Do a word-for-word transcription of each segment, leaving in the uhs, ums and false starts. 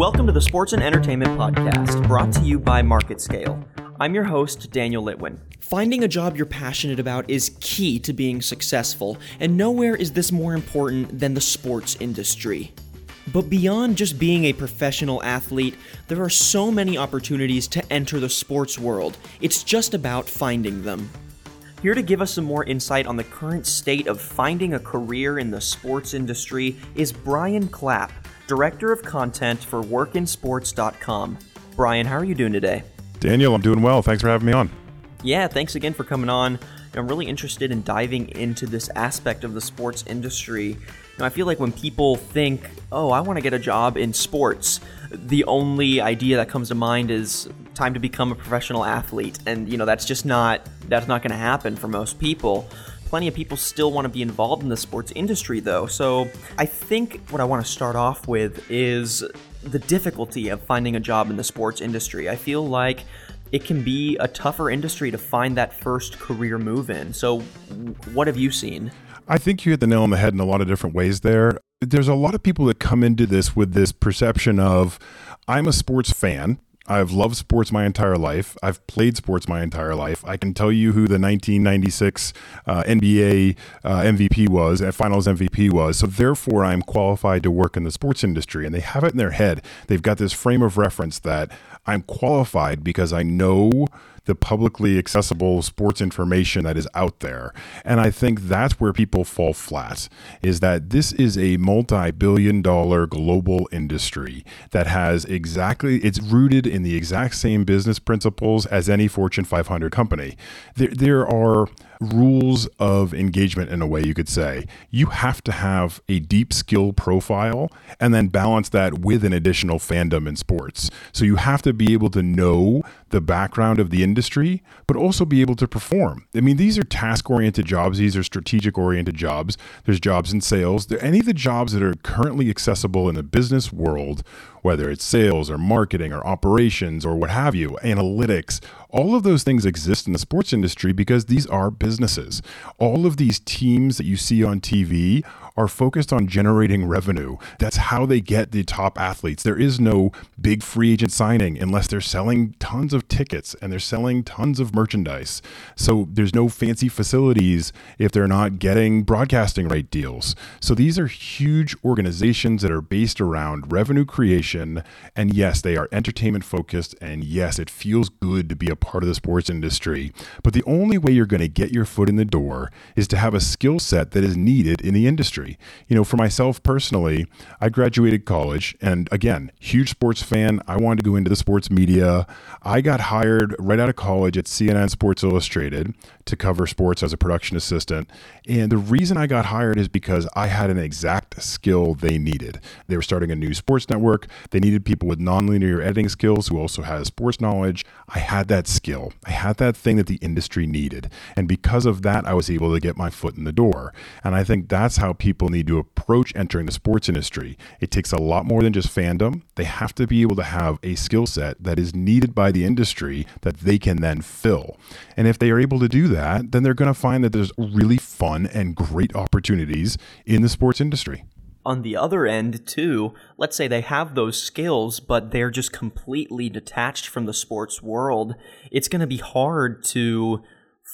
Welcome to the Sports and Entertainment Podcast, brought to you by MarketScale. I'm your host, Daniel Litwin. Finding a job you're passionate about is key to being successful, and nowhere is this more important than the sports industry. But beyond just being a professional athlete, there are so many opportunities to enter the sports world. It's just about finding them. Here to give us some more insight on the current state of finding a career in the sports industry is Brian Clapp, Director of Content for Work In Sports dot com. Brian, how are you doing today? Daniel, I'm doing well. Thanks for having me on. Yeah, thanks again for coming on. I'm really interested in diving into this aspect of the sports industry. Now, I feel like when people think, oh, I want to get a job in sports, the only idea that comes to mind is time to become a professional athlete. And, you know, that's just not, that's not going to happen for most people. Plenty of people still want to be involved in the sports industry, though. So I think what I want to start off with is the difficulty of finding a job in the sports industry. I feel like it can be a tougher industry to find that first career move in. So what have you seen? I think you hit the nail on the head in a lot of different ways there. There's a lot of people that come into this with this perception of, I'm a sports fan. I've loved sports my entire life. I've played sports my entire life. I can tell you who the nineteen ninety-six uh, N B A uh, M V P was, and Finals M V P was. So therefore, I'm qualified to work in the sports industry. And they have it in their head. They've got this frame of reference that I'm qualified because I know the publicly accessible sports information that is out there. And I think that's where people fall flat, is that this is a multi-billion dollar global industry that has exactly, it's rooted in the exact same business principles as any Fortune five hundred company. There, there are rules of engagement, in a way you could say. You have to have a deep skill profile and then balance that with an additional fandom in sports. So you have to be able to know the background of the industry, but also be able to perform. I mean, these are task-oriented jobs. These are strategic-oriented jobs. There's jobs in sales. There, any of the jobs that are currently accessible in the business world, whether it's sales or marketing or operations or what have you, analytics, all of those things exist in the sports industry because these are businesses. All of these teams that you see on T V are focused on generating revenue. That's how they get the top athletes. There is no big free agent signing unless they're selling tons of tickets and they're selling tons of merchandise. So there's no fancy facilities if they're not getting broadcasting right deals. So these are huge organizations that are based around revenue creation. And yes, they are entertainment focused. And yes, it feels good to be a part of the sports industry. But the only way you're going to get your foot in the door is to have a skill set that is needed in the industry. You know, for myself personally, I graduated college and again, huge sports fan. I wanted to go into the sports media. I got hired right out of college at C N N Sports Illustrated to cover sports as a production assistant. And the reason I got hired is because I had an exact skill they needed. They were starting a new sports network. They needed people with nonlinear editing skills who also has sports knowledge. I had that skill. I had that thing that the industry needed. And because of that, I was able to get my foot in the door. And I think that's how people need to approach entering the sports industry. It takes a lot more than just fandom. They have to be able to have a skill set that is needed by the industry that they can then fill. And if they are able to do that, then they're going to find that there's really fun and great opportunities in the sports industry. On the other end, too, let's say they have those skills, but they're just completely detached from the sports world. It's going to be hard to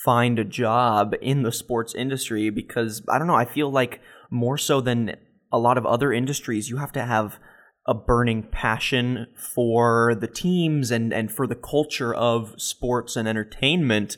find a job in the sports industry because, I don't know, I feel like more so than a lot of other industries, you have to have a burning passion for the teams and, and for the culture of sports and entertainment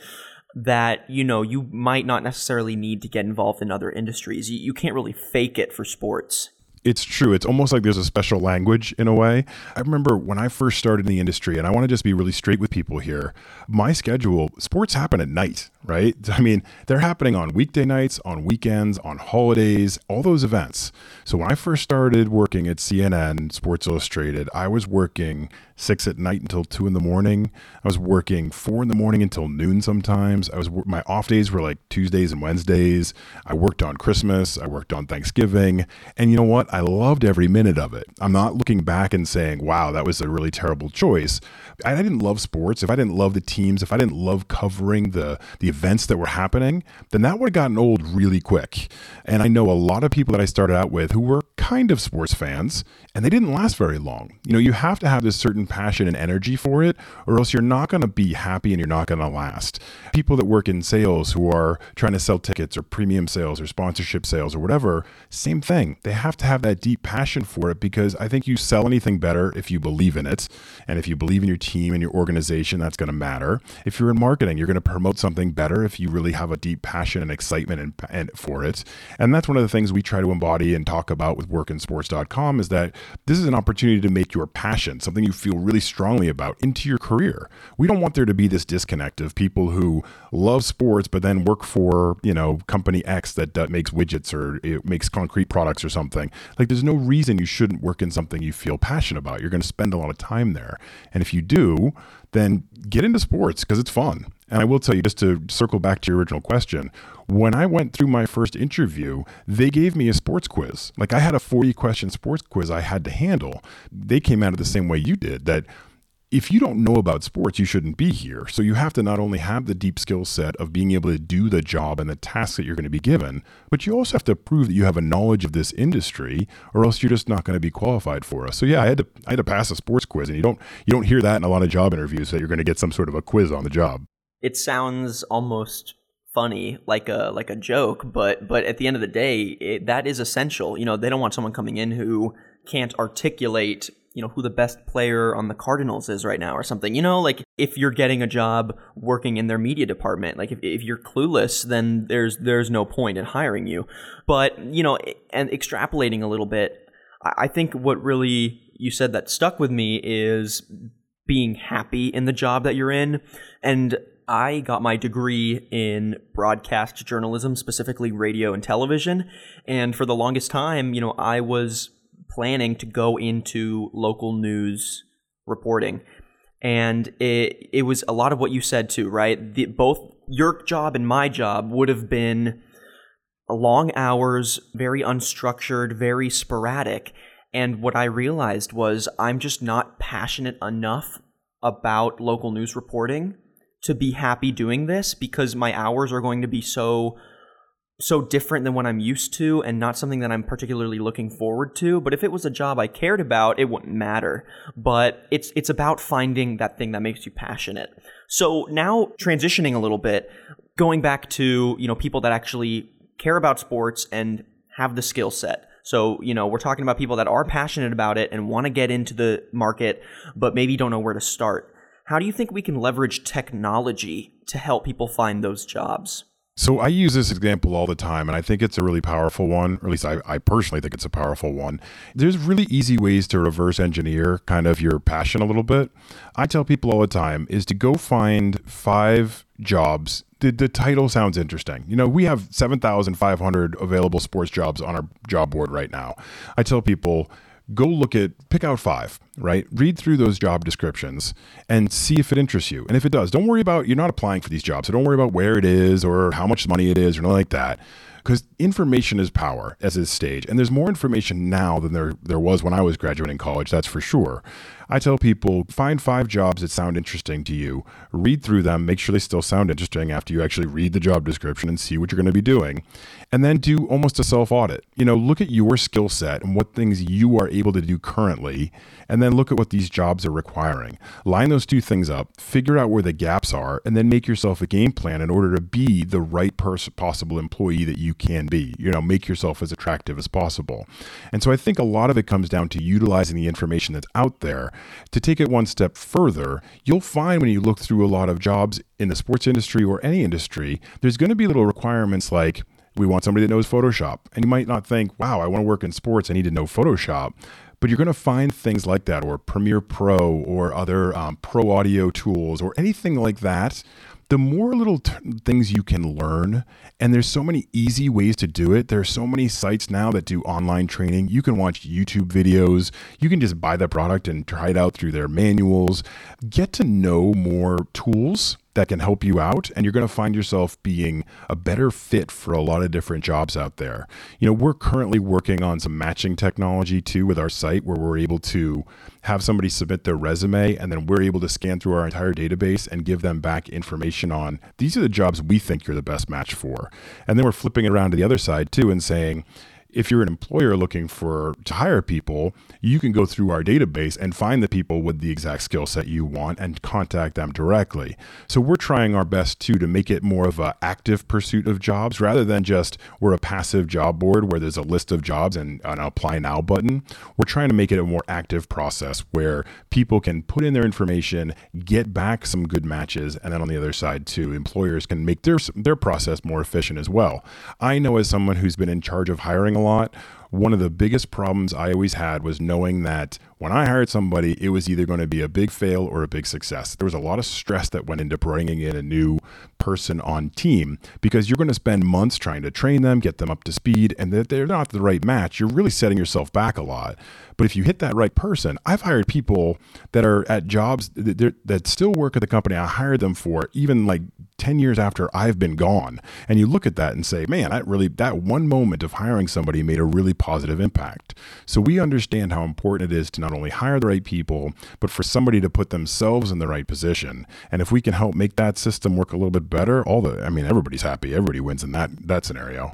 that, you know, you might not necessarily need to get involved in other industries. You, you can't really fake it for sports. It's true. It's almost like there's a special language in a way. I remember when I first started in the industry, and I want to just be really straight with people here. My schedule, sports happen at night, right? I mean, they're happening on weekday nights, on weekends, on holidays, all those events. So when I first started working at C N N Sports Illustrated, I was working six at night until two in the morning. I was working four in the morning until noon sometimes. I was my off days were like Tuesdays and Wednesdays. I worked on Christmas. I worked on Thanksgiving. And you know what? I I loved every minute of it. I'm not looking back and saying, wow, that was a really terrible choice. I didn't love sports. If I didn't love the teams, if I didn't love covering the, the events that were happening, then that would have gotten old really quick. And I know a lot of people that I started out with who were kind of sports fans, and they didn't last very long. You know, you have to have this certain passion and energy for it, or else you're not going to be happy and you're not going to last. People that work in sales who are trying to sell tickets or premium sales or sponsorship sales or whatever, same thing. They have to have that deep passion for it, because I think you sell anything better if you believe in it. And if you believe in your team and your organization, that's going to matter. If you're in marketing, you're going to promote something better if you really have a deep passion and excitement and, and for it. And that's one of the things we try to embody and talk about with work in sports dot com is that this is an opportunity to make your passion, something you feel really strongly about, into your career. We don't want there to be this disconnect of people who love sports but then work for, you know, company X that uh, makes widgets or it makes concrete products or something. Like, there's no reason you shouldn't work in something you feel passionate about. You're going to spend a lot of time there. And if you do, then get into sports because it's fun. And I will tell you, just to circle back to your original question, when I went through my first interview, they gave me a sports quiz. Like, I had a forty question sports quiz I had to handle. They came out of the same way you did, that if you don't know about sports, you shouldn't be here. So you have to not only have the deep skill set of being able to do the job and the tasks that you're going to be given, but you also have to prove that you have a knowledge of this industry, or else you're just not going to be qualified for us. So yeah, I had to I had to pass a sports quiz, and you don't you don't hear that in a lot of job interviews, that you're going to get some sort of a quiz on the job. It sounds almost funny, like a like a joke, but but at the end of the day, it, that is essential. You know, they don't want someone coming in who can't articulate, you know, who the best player on the Cardinals is right now or something. You know, like, if you're getting a job working in their media department, like if, if you're clueless, then there's there's no point in hiring you. But, you know, and extrapolating a little bit, I think what really you said that stuck with me is being happy in the job that you're in. And I got my degree in broadcast journalism, specifically radio and television. And for the longest time, you know, I was planning to go into local news reporting. And it it was a lot of what you said too, right? The, both your job and my job would have been long hours, very unstructured, very sporadic. And what I realized was I'm just not passionate enough about local news reporting to be happy doing this, because my hours are going to be so so different than what I'm used to and not something that I'm particularly looking forward to. But if it was a job I cared about, it wouldn't matter. But it's it's about finding that thing that makes you passionate. So now transitioning a little bit, going back to, you know, people that actually care about sports and have the skill set. So, you know, we're talking about people that are passionate about it and want to get into the market, but maybe don't know where to start. How do you think we can leverage technology to help people find those jobs? So I use this example all the time, and I think it's a really powerful one, or at least I, I personally think it's a powerful one. There's really easy ways to reverse engineer kind of your passion a little bit. I tell people all the time is to go find five jobs. The, the title sounds interesting. You know, we have seven thousand five hundred available sports jobs on our job board right now. I tell people, go look at, pick out five, right? Read through those job descriptions and see if it interests you. And if it does, don't worry about, you're not applying for these jobs. So don't worry about where it is or how much money it is or anything like that. Because information is power at this stage. And there's more information now than there, there was when I was graduating college, that's for sure. I tell people, find five jobs that sound interesting to you, read through them, make sure they still sound interesting after you actually read the job description and see what you're going to be doing, and then do almost a self-audit. You know, look at your skill set and what things you are able to do currently, and then look at what these jobs are requiring. Line those two things up, figure out where the gaps are, and then make yourself a game plan in order to be the right pers- possible employee that you can be. You know, make yourself as attractive as possible. And so I think a lot of it comes down to utilizing the information that's out there. To take it one step further, you'll find when you look through a lot of jobs in the sports industry or any industry, there's going to be little requirements like, we want somebody that knows Photoshop. And you might not think, wow, I want to work in sports, I need to know Photoshop. But you're going to find things like that, or Premiere Pro or other um, pro audio tools or anything like that. The more little t- things you can learn, and there's so many easy ways to do it. There are so many sites now that do online training. You can watch YouTube videos. You can just buy the product and try it out through their manuals. Get to know more tools that can help you out, and you're going to find yourself being a better fit for a lot of different jobs out there. You know, we're currently working on some matching technology too with our site, where we're able to have somebody submit their resume, and then we're able to scan through our entire database and give them back information on, these are the jobs we think you're the best match for. And then we're flipping it around to the other side too and saying, if you're an employer looking for to hire people, you can go through our database and find the people with the exact skill set you want and contact them directly. So we're trying our best too to make it more of an active pursuit of jobs rather than just we're a passive job board where there's a list of jobs and an apply now button. We're trying to make it a more active process where people can put in their information, get back some good matches, and then on the other side too, employers can make their their process more efficient as well. I know as someone who's been in charge of hiring a lot, one of the biggest problems I always had was knowing that when I hired somebody, it was either going to be a big fail or a big success. There was a lot of stress that went into bringing in a new person on team, because you're going to spend months trying to train them, get them up to speed, and that they're not the right match. You're really setting yourself back a lot. But if you hit that right person, I've hired people that are at jobs that, that still work at the company I hired them for, even like ten years after I've been gone. And you look at that and say, man, I really, that one moment of hiring somebody made a really positive impact. So we understand how important it is to not only hire the right people, but for somebody to put themselves in the right position. And if we can help make that system work a little bit better, all the, I mean, everybody's happy. Everybody wins in that, that scenario.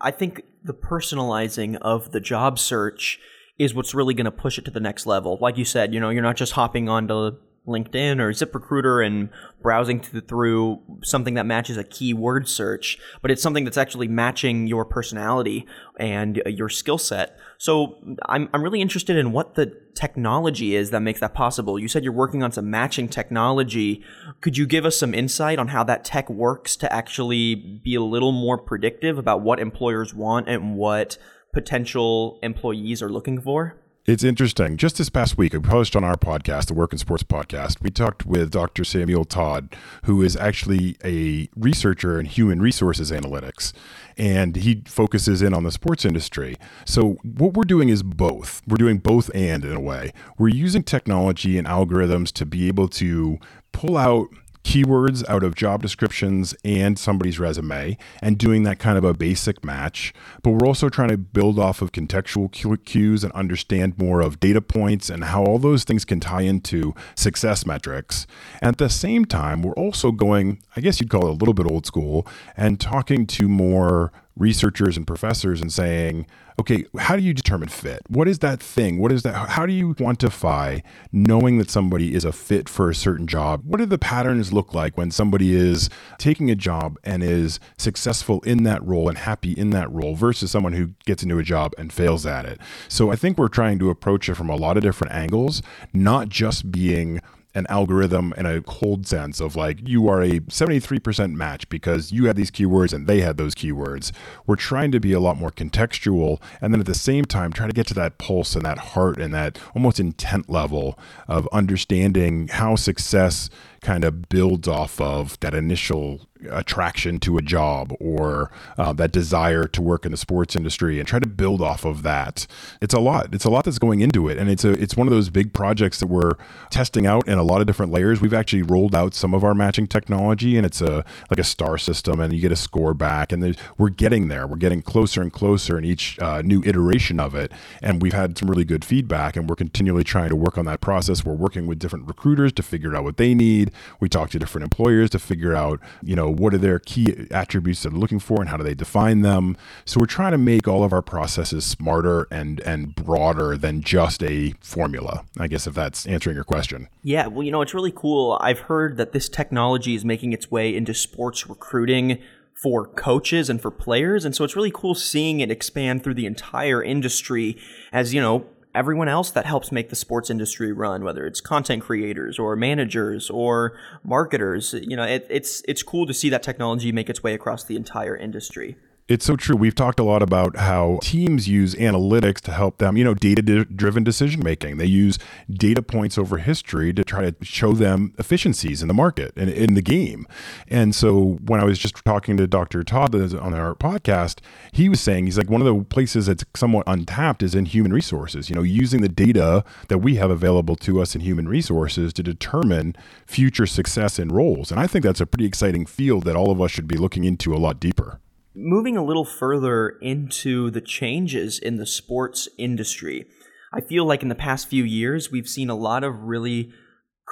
I think the personalizing of the job search is what's really going to push it to the next level. Like you said, you know, you're not just hopping onto LinkedIn or ZipRecruiter and browsing through something that matches a keyword search, but it's something that's actually matching your personality and your skill set. So I'm I'm really interested in what the technology is that makes that possible. You said you're working on some matching technology. Could you give us some insight on how that tech works to actually be a little more predictive about what employers want and what potential employees are looking for? It's interesting. Just this past week, I published on our podcast, the Work in Sports podcast, we talked with Doctor Samuel Todd, who is actually a researcher in human resources analytics, and he focuses in on the sports industry. So what we're doing is both. We're doing both and in a way. We're using technology and algorithms to be able to pull out keywords out of job descriptions and somebody's resume and doing that kind of a basic match. But we're also trying to build off of contextual cues and understand more of data points and how all those things can tie into success metrics. And at the same time, we're also going, I guess you'd call it a little bit old school, and talking to more researchers and professors and saying, okay, how do you determine fit? What is that thing? What is that? How do you quantify knowing that somebody is a fit for a certain job? What do the patterns look like when somebody is taking a job and is successful in that role and happy in that role versus someone who gets into a job and fails at it? So I think we're trying to approach it from a lot of different angles, not just being an algorithm in a cold sense of like, you are a seventy-three percent match because you had these keywords and they had those keywords. We're trying to be a lot more contextual, and then at the same time, try to get to that pulse and that heart and that almost intent level of understanding how success kind of builds off of that initial attraction to a job or uh, that desire to work in the sports industry, and try to build off of that. It's a lot. It's a lot that's going into it. And it's a it's one of those big projects that we're testing out in a lot of different layers. We've actually rolled out some of our matching technology, and it's a like a star system, and you get a score back. And we're getting there. We're getting closer and closer in each uh, new iteration of it. And we've had some really good feedback, and we're continually trying to work on that process. We're working with different recruiters to figure out what they need. We talk to different employers to figure out, you know, what are their key attributes that they're looking for and how do they define them? So we're trying to make all of our processes smarter and and broader than just a formula, I guess, if that's answering your question. Yeah, well, you know, it's really cool. I've heard that this technology is making its way into sports recruiting for coaches and for players. And so it's really cool seeing it expand through the entire industry as, you know, everyone else that helps make the sports industry run, whether it's content creators or managers or marketers. You know, it, it's it's cool to see that technology make its way across the entire industry. It's so true. We've talked a lot about how teams use analytics to help them, you know, data-driven decision-making. They use data points over history to try to show them efficiencies in the market and in the game. And so when I was just talking to Doctor Todd on our podcast, he was saying, he's like, one of the places that's somewhat untapped is in human resources, you know, using the data that we have available to us in human resources to determine future success in roles. And I think that's a pretty exciting field that all of us should be looking into a lot deeper. Moving a little further into the changes in the sports industry, I feel like in the past few years, we've seen a lot of really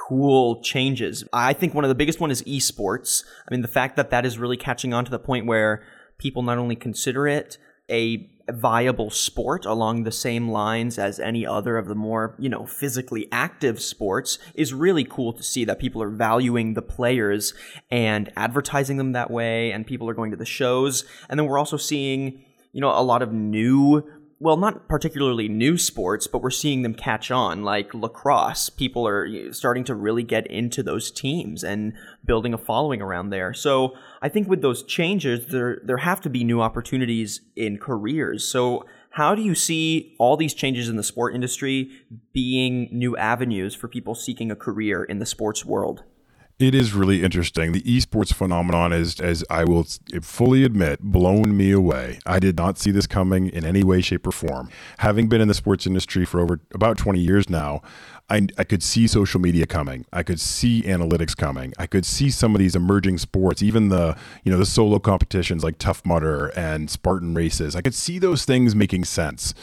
cool changes. I think one of the biggest one is esports. I mean, the fact that that is really catching on to the point where people not only consider it a viable sport along the same lines as any other of the more, you know, physically active sports is really cool to see, that people are valuing the players and advertising them that way, and people are going to the shows. And then we're also seeing, you know, a lot of new, well, not particularly new sports, but we're seeing them catch on, like lacrosse. People are starting to really get into those teams and building a following around there. So I think with those changes, there there have to be new opportunities in careers. So how do you see all these changes in the sport industry being new avenues for people seeking a career in the sports world? It is really interesting. The esports phenomenon is, as I will fully admit, blown me away. I did not see this coming in any way, shape, or form. Having been in the sports industry for over about twenty years now, I, I could see social media coming. I could see analytics coming. I could see some of these emerging sports, even the, you know, the solo competitions like Tough Mudder and Spartan races. I could see those things making sense.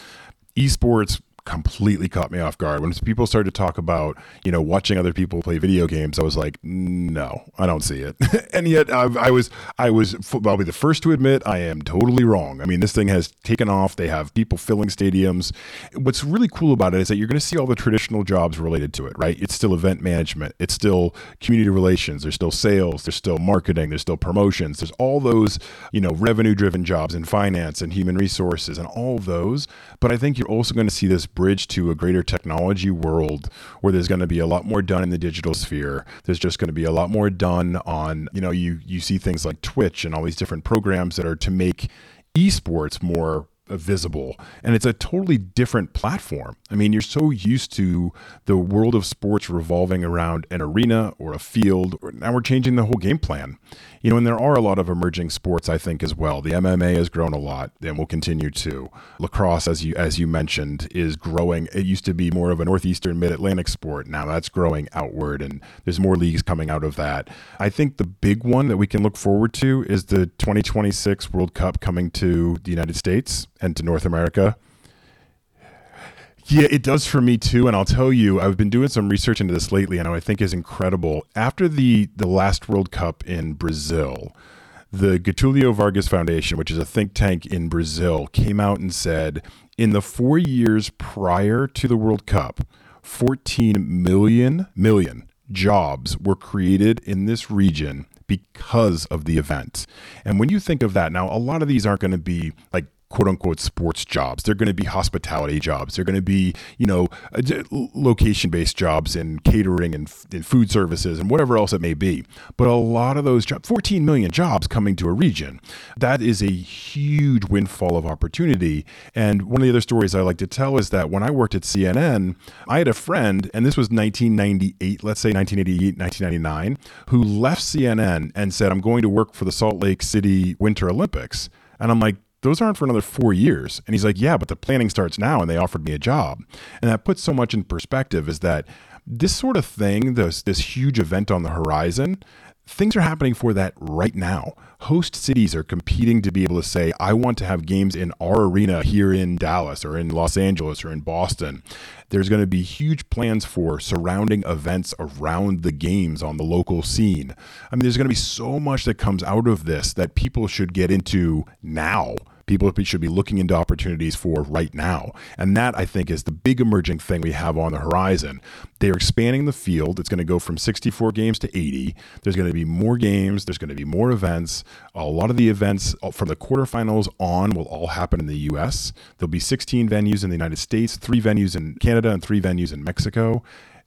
Esports completely caught me off guard. When people started to talk about, you know, watching other people play video games, I was like, no, I don't see it. And yet I've, I was, I was, I'll be the first to admit I am totally wrong. I mean, this thing has taken off. They have people filling stadiums. What's really cool about it is that you're going to see all the traditional jobs related to it, right? It's still event management. It's still community relations. There's still sales. There's still marketing. There's still promotions. There's all those, you know, revenue driven jobs in finance and human resources and all of those. But I think you're also going to see this bridge to a greater technology world where there's going to be a lot more done in the digital sphere. There's just going to be a lot more done on, you know, you you see things like Twitch and all these different programs that are to make esports more visible. And it's a totally different platform. I mean, you're so used to the world of sports revolving around an arena or a field. Now we're changing the whole game plan. You know, and there are a lot of emerging sports, I think, as well. The M M A has grown a lot and will continue to. Lacrosse, as you as you mentioned, is growing. It used to be more of a northeastern mid-Atlantic sport. Now that's growing outward, and there's more leagues coming out of that. I think the big one that we can look forward to is the twenty twenty-six World Cup coming to the United States and to North America. Yeah, it does for me too. And I'll tell you, I've been doing some research into this lately, and I think is incredible. After the, the last World Cup in Brazil, the Getulio Vargas Foundation, which is a think tank in Brazil, came out and said, in the four years prior to the World Cup, fourteen million jobs were created in this region because of the event. And when you think of that, now a lot of these aren't going to be like quote unquote sports jobs. They're going to be hospitality jobs. They're going to be, you know, location-based jobs in catering and, and food services and whatever else it may be. But a lot of those jobs, fourteen million jobs coming to a region, that is a huge windfall of opportunity. And one of the other stories I like to tell is that when I worked at C N N, I had a friend, and this was nineteen ninety-eight, let's say nineteen eighty-eight, nineteen ninety-nine, who left C N N and said, I'm going to work for the Salt Lake City Winter Olympics. And I'm like, those aren't for another four years. And he's like, yeah, but the planning starts now, and they offered me a job. And that puts so much in perspective, is that this sort of thing, this, this huge event on the horizon, things are happening for that right now. Host cities are competing to be able to say, I want to have games in our arena here in Dallas or in Los Angeles or in Boston. There's going to be huge plans for surrounding events around the games on the local scene. I mean, there's going to be so much that comes out of this that people should get into now. People should be looking into opportunities for right now. And that, I think, is the big emerging thing we have on the horizon. They're expanding the field. It's going to go from sixty-four games to eighty. There's going to be more games. There's going to be more events. A lot of the events from the quarterfinals on will all happen in the U S. There'll be sixteen venues in the United States, three venues in Canada, and three venues in Mexico.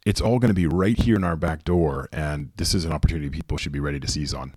It's all going to be right here in our back door. And this is an opportunity people should be ready to seize on.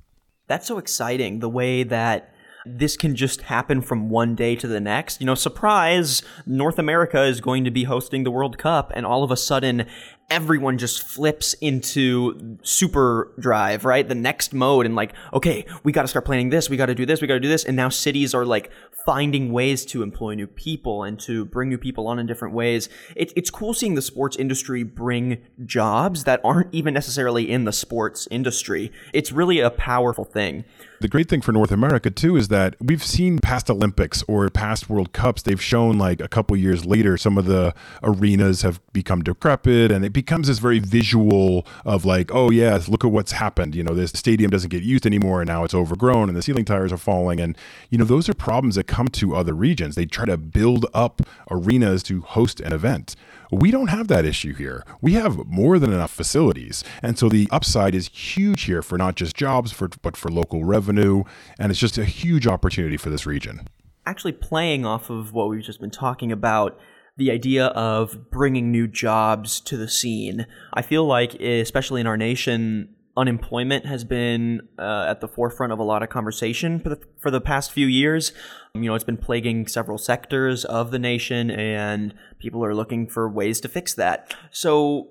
That's so exciting, the way that this can just happen from one day to the next. You know, surprise, North America is going to be hosting the World Cup, and all of a sudden, everyone just flips into super drive, right? The next mode, and like, okay, we got to start planning this, we got to do this, we got to do this. And now cities are like finding ways to employ new people and to bring new people on in different ways. It, it's cool seeing the sports industry bring jobs that aren't even necessarily in the sports industry. It's really a powerful thing. The great thing for North America too is that we've seen past Olympics or past World Cups, they've shown like a couple years later, some of the arenas have become decrepit and it becomes this very visual of like, oh yeah, look at what's happened. You know, this stadium doesn't get used anymore and now it's overgrown and the ceiling tires are falling. And, you know, those are problems that come to other regions. They try to build up arenas to host an event. We don't have that issue here. We have more than enough facilities. And so the upside is huge here for not just jobs, for but for local revenue. And it's just a huge opportunity for this region. Actually playing off of what we've just been talking about, the idea of bringing new jobs to the scene. I feel like, especially in our nation, unemployment has been uh, at the forefront of a lot of conversation for the, for the past few years. You know, it's been plaguing several sectors of the nation, and people are looking for ways to fix that. So,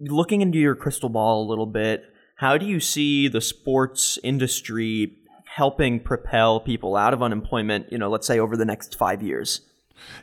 looking into your crystal ball a little bit, how do you see the sports industry helping propel people out of unemployment, you know, let's say over the next five years?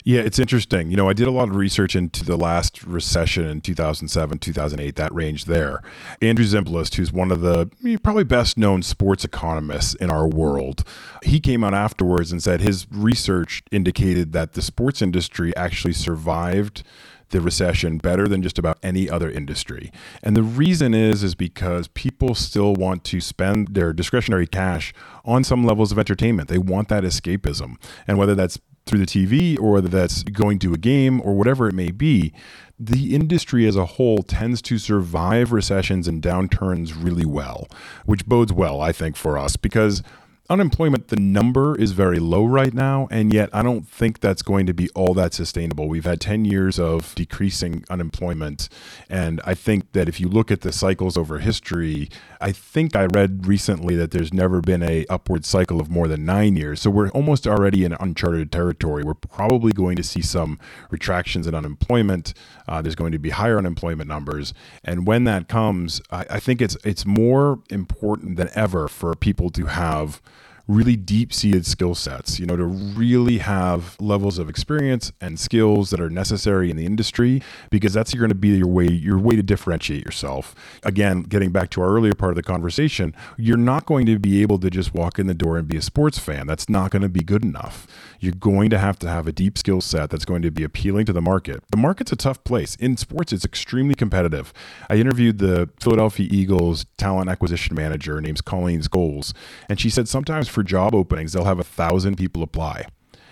Yeah, it's interesting. You know, I did a lot of research into the last recession in two thousand seven, two thousand eight, that range there. Andrew Zimbalist, who's one of the probably best known sports economists in our world, he came out afterwards and said his research indicated that the sports industry actually survived the recession better than just about any other industry. And the reason is, is because people still want to spend their discretionary cash on some levels of entertainment. They want that escapism. And whether that's through the T V or whether that's going to a game or whatever it may be, the industry as a whole tends to survive recessions and downturns really well, which bodes well, I think, for us, because unemployment, the number is very low right now, and yet I don't think that's going to be all that sustainable. We've had ten years of decreasing unemployment, and I think that if you look at the cycles over history, I think I read recently that there's never been a upward cycle of more than nine years. So we're almost already in uncharted territory. We're probably going to see some retractions in unemployment. Uh, there's going to be higher unemployment numbers, and when that comes, I, I think it's it's more important than ever for people to have really deep-seated skill sets, you know, to really have levels of experience and skills that are necessary in the industry, because that's going to be your way, your way to differentiate yourself. Again, getting back to our earlier part of the conversation, you're not going to be able to just walk in the door and be a sports fan. That's not going to be good enough. You're going to have to have a deep skill set that's going to be appealing to the market. The market's a tough place. In sports, it's extremely competitive. I interviewed the Philadelphia Eagles talent acquisition manager named Colleen Scholes, and she said sometimes for job openings, they'll have a thousand people apply.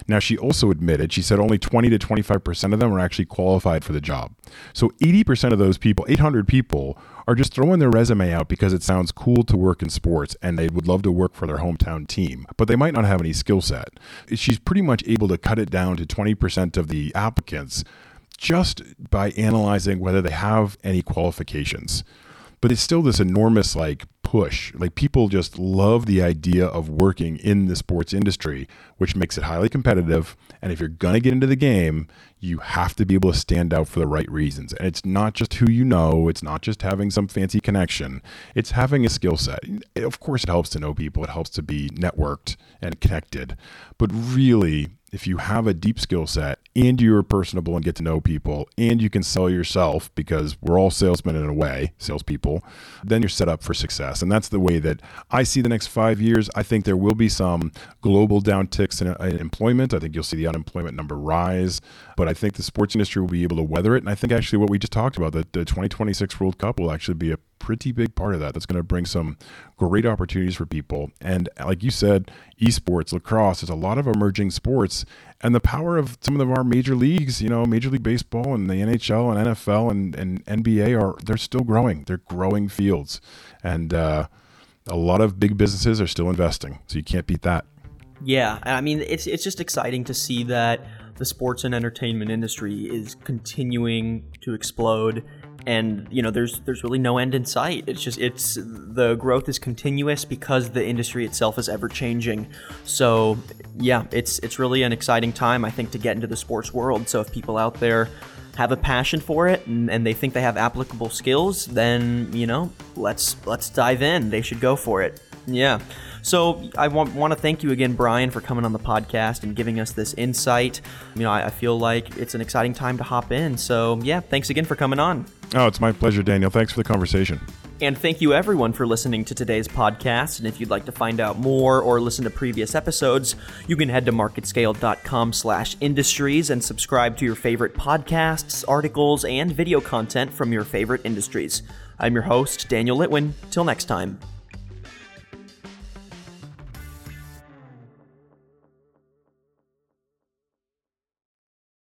Now, she also admitted, she said only twenty to twenty-five percent of them are actually qualified for the job. So eighty percent of those people, eight hundred people, are just throwing their resume out because it sounds cool to work in sports and they would love to work for their hometown team, but they might not have any skill set. She's pretty much able to cut it down to twenty percent of the applicants just by analyzing whether they have any qualifications. But it's still this enormous like push. Like people just love the idea of working in the sports industry, which makes it highly competitive. And if you're going to get into the game, you have to be able to stand out for the right reasons. And it's not just who you know. It's not just having some fancy connection. It's having a skill set. Of course, it helps to know people. It helps to be networked and connected. But really, if you have a deep skill set and you're personable and get to know people and you can sell yourself, because we're all salesmen in a way, salespeople, then you're set up for success. And that's the way that I see the next five years. I think there will be some global downticks in, in employment. I think you'll see the unemployment number rise, but I think the sports industry will be able to weather it. And I think actually what we just talked about, the, the twenty twenty-six World Cup will actually be a pretty big part of that. That's going to bring some great opportunities for people. And like you said, esports, lacrosse, there's a lot of emerging sports, and the power of some of our major leagues, you know, Major League Baseball and the N H L and N F L and, and N B A are, they're still growing. They're growing fields. And uh, a lot of big businesses are still investing. So you can't beat that. Yeah. I mean, it's it's just exciting to see that the sports and entertainment industry is continuing to explode And, you know, there's there's really no end in sight. It's just, it's, the growth is continuous because the industry itself is ever changing. So yeah, it's it's really an exciting time, I think, to get into the sports world. So if people out there have a passion for it and, and they think they have applicable skills, then, you know, let's let's dive in. They should go for it. Yeah. So I want, want to thank you again, Brian, for coming on the podcast and giving us this insight. You know, I, I feel like it's an exciting time to hop in. So yeah, thanks again for coming on. Oh, it's my pleasure, Daniel. Thanks for the conversation. And thank you, everyone, for listening to today's podcast. And if you'd like to find out more or listen to previous episodes, you can head to market scale dot com slash industries and subscribe to your favorite podcasts, articles, and video content from your favorite industries. I'm your host, Daniel Litwin. Till next time.